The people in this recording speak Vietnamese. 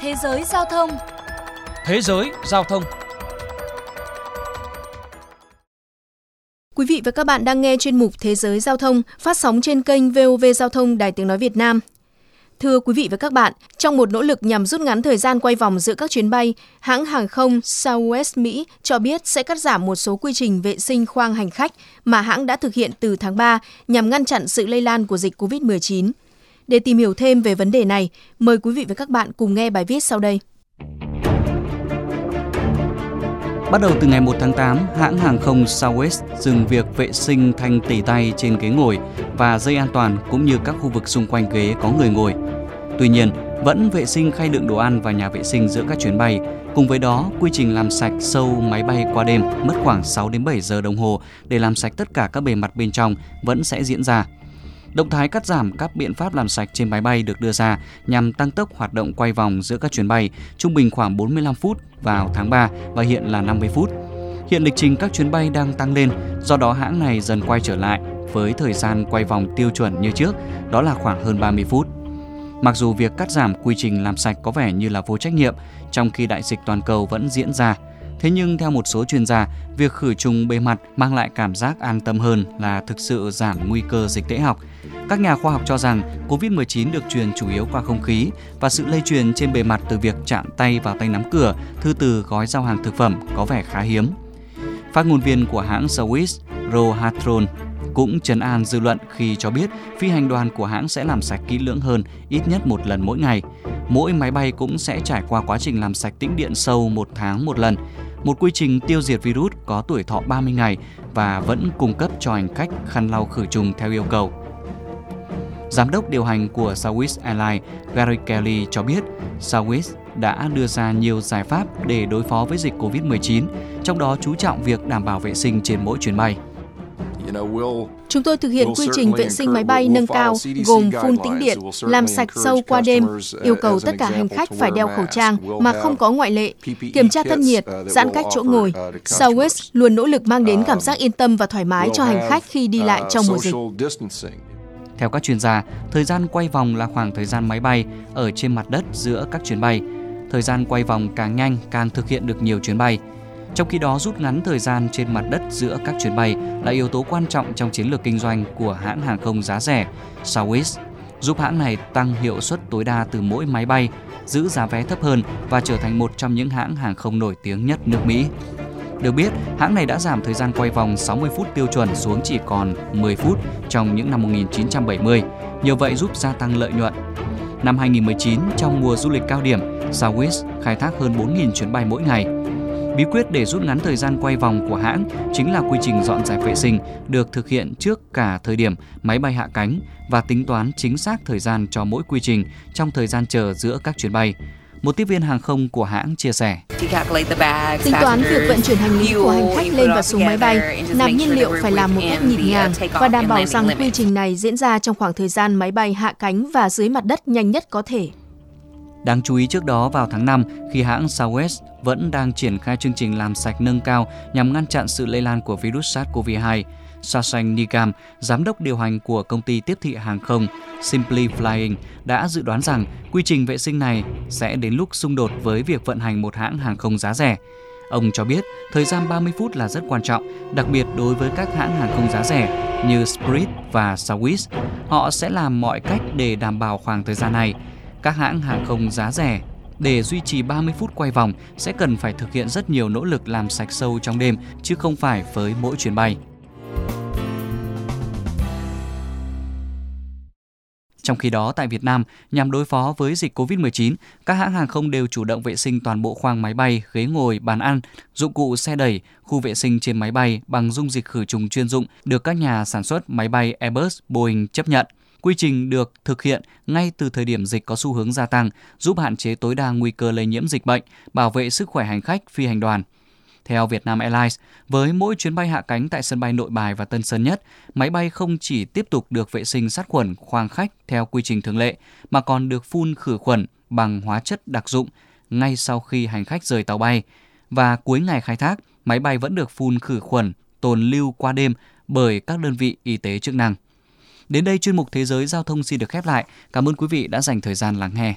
Thế giới giao thông. Thế giới giao thông. Quý vị và các bạn đang nghe chuyên mục Thế giới giao thông phát sóng trên kênh VOV Giao thông Đài Tiếng Nói Việt Nam. Thưa quý vị và các bạn, trong một nỗ lực nhằm rút ngắn thời gian quay vòng giữa các chuyến bay, hãng hàng không Southwest Mỹ cho biết sẽ cắt giảm một số quy trình vệ sinh khoang hành khách mà hãng đã thực hiện từ tháng 3 nhằm ngăn chặn sự lây lan của dịch COVID-19. Để tìm hiểu thêm về vấn đề này, mời quý vị và các bạn cùng nghe bài viết sau đây. Bắt đầu từ ngày 1 tháng 8, hãng hàng không Southwest dừng việc vệ sinh thanh tẩy tay trên ghế ngồi và dây an toàn cũng như các khu vực xung quanh ghế có người ngồi. Tuy nhiên, vẫn vệ sinh khay đựng đồ ăn và nhà vệ sinh giữa các chuyến bay. Cùng với đó, quy trình làm sạch sâu máy bay qua đêm mất khoảng 6 đến 7 giờ đồng hồ để làm sạch tất cả các bề mặt bên trong vẫn sẽ diễn ra. Động thái cắt giảm các biện pháp làm sạch trên máy bay được đưa ra nhằm tăng tốc hoạt động quay vòng giữa các chuyến bay, trung bình khoảng 45 phút vào tháng 3 và hiện là 50 phút. Hiện lịch trình các chuyến bay đang tăng lên, do đó hãng này dần quay trở lại với thời gian quay vòng tiêu chuẩn như trước, đó là khoảng hơn 30 phút. Mặc dù việc cắt giảm quy trình làm sạch có vẻ như là vô trách nhiệm, trong khi đại dịch toàn cầu vẫn diễn ra, thế nhưng theo một số chuyên gia, việc khử trùng bề mặt mang lại cảm giác an tâm hơn là thực sự giảm nguy cơ dịch tễ học. Các nhà khoa học cho rằng Covid-19 được truyền chủ yếu qua không khí và sự lây truyền trên bề mặt từ việc chạm tay vào tay nắm cửa, thư từ gói giao hàng thực phẩm có vẻ khá hiếm. Phát ngôn viên của hãng Swiss Rohatron cũng trấn an dư luận khi cho biết phi hành đoàn của hãng sẽ làm sạch kỹ lưỡng hơn ít nhất một lần mỗi ngày. Mỗi máy bay cũng sẽ trải qua quá trình làm sạch tĩnh điện sâu 1 tháng một lần. Một quy trình tiêu diệt virus có tuổi thọ 30 ngày và vẫn cung cấp cho hành khách khăn lau khử trùng theo yêu cầu. Giám đốc điều hành của Southwest Airlines Gary Kelly cho biết Southwest đã đưa ra nhiều giải pháp để đối phó với dịch COVID-19, trong đó chú trọng việc đảm bảo vệ sinh trên mỗi chuyến bay. Chúng tôi thực hiện quy trình vệ sinh máy bay nâng cao, gồm phun tĩnh điện, làm sạch sâu qua đêm, yêu cầu tất cả hành khách phải đeo khẩu trang mà không có ngoại lệ, kiểm tra thân nhiệt, giãn cách chỗ ngồi. Southwest luôn nỗ lực mang đến cảm giác yên tâm và thoải mái cho hành khách khi đi lại trong mùa dịch. Theo các chuyên gia, thời gian quay vòng là khoảng thời gian máy bay ở trên mặt đất giữa các chuyến bay. Thời gian quay vòng càng nhanh càng thực hiện được nhiều chuyến bay. Trong khi đó, rút ngắn thời gian trên mặt đất giữa các chuyến bay là yếu tố quan trọng trong chiến lược kinh doanh của hãng hàng không giá rẻ Southwest, giúp hãng này tăng hiệu suất tối đa từ mỗi máy bay, giữ giá vé thấp hơn và trở thành một trong những hãng hàng không nổi tiếng nhất nước Mỹ. Được biết, hãng này đã giảm thời gian quay vòng 60 phút tiêu chuẩn xuống chỉ còn 10 phút trong những năm 1970, nhờ vậy giúp gia tăng lợi nhuận. Năm 2019, trong mùa du lịch cao điểm, Southwest khai thác hơn 4.000 chuyến bay mỗi ngày. Bí quyết để rút ngắn thời gian quay vòng của hãng chính là quy trình dọn dẹp vệ sinh được thực hiện trước cả thời điểm máy bay hạ cánh và tính toán chính xác thời gian cho mỗi quy trình trong thời gian chờ giữa các chuyến bay. Một tiếp viên hàng không của hãng chia sẻ. Tính toán việc vận chuyển hành lý của hành khách lên và xuống máy bay, nạp nhiên liệu phải làm một cách nhịp nhàng và đảm bảo rằng quy trình này diễn ra trong khoảng thời gian máy bay hạ cánh và dưới mặt đất nhanh nhất có thể. Đáng chú ý trước đó vào tháng 5, khi hãng Southwest vẫn đang triển khai chương trình làm sạch nâng cao nhằm ngăn chặn sự lây lan của virus SARS-CoV-2, Shashank Nigam, giám đốc điều hành của công ty tiếp thị hàng không Simply Flying, đã dự đoán rằng quy trình vệ sinh này sẽ đến lúc xung đột với việc vận hành một hãng hàng không giá rẻ. Ông cho biết thời gian 30 phút là rất quan trọng, đặc biệt đối với các hãng hàng không giá rẻ như Spirit và Southwest. Họ sẽ làm mọi cách để đảm bảo khoảng thời gian này. Các hãng hàng không giá rẻ để duy trì 30 phút quay vòng sẽ cần phải thực hiện rất nhiều nỗ lực làm sạch sâu trong đêm, chứ không phải với mỗi chuyến bay. Trong khi đó, tại Việt Nam, nhằm đối phó với dịch COVID-19, các hãng hàng không đều chủ động vệ sinh toàn bộ khoang máy bay, ghế ngồi, bàn ăn, dụng cụ xe đẩy, khu vệ sinh trên máy bay bằng dung dịch khử trùng chuyên dụng được các nhà sản xuất máy bay Airbus, Boeing chấp nhận. Quy trình được thực hiện ngay từ thời điểm dịch có xu hướng gia tăng, giúp hạn chế tối đa nguy cơ lây nhiễm dịch bệnh, bảo vệ sức khỏe hành khách phi hành đoàn. Theo Vietnam Airlines, với mỗi chuyến bay hạ cánh tại sân bay Nội Bài và Tân Sơn Nhất, máy bay không chỉ tiếp tục được vệ sinh sát khuẩn khoang khách theo quy trình thường lệ, mà còn được phun khử khuẩn bằng hóa chất đặc dụng ngay sau khi hành khách rời tàu bay. Và cuối ngày khai thác, máy bay vẫn được phun khử khuẩn tồn lưu qua đêm bởi các đơn vị y tế chức năng. Đến đây chuyên mục Thế giới Giao thông xin được khép lại. Cảm ơn quý vị đã dành thời gian lắng nghe.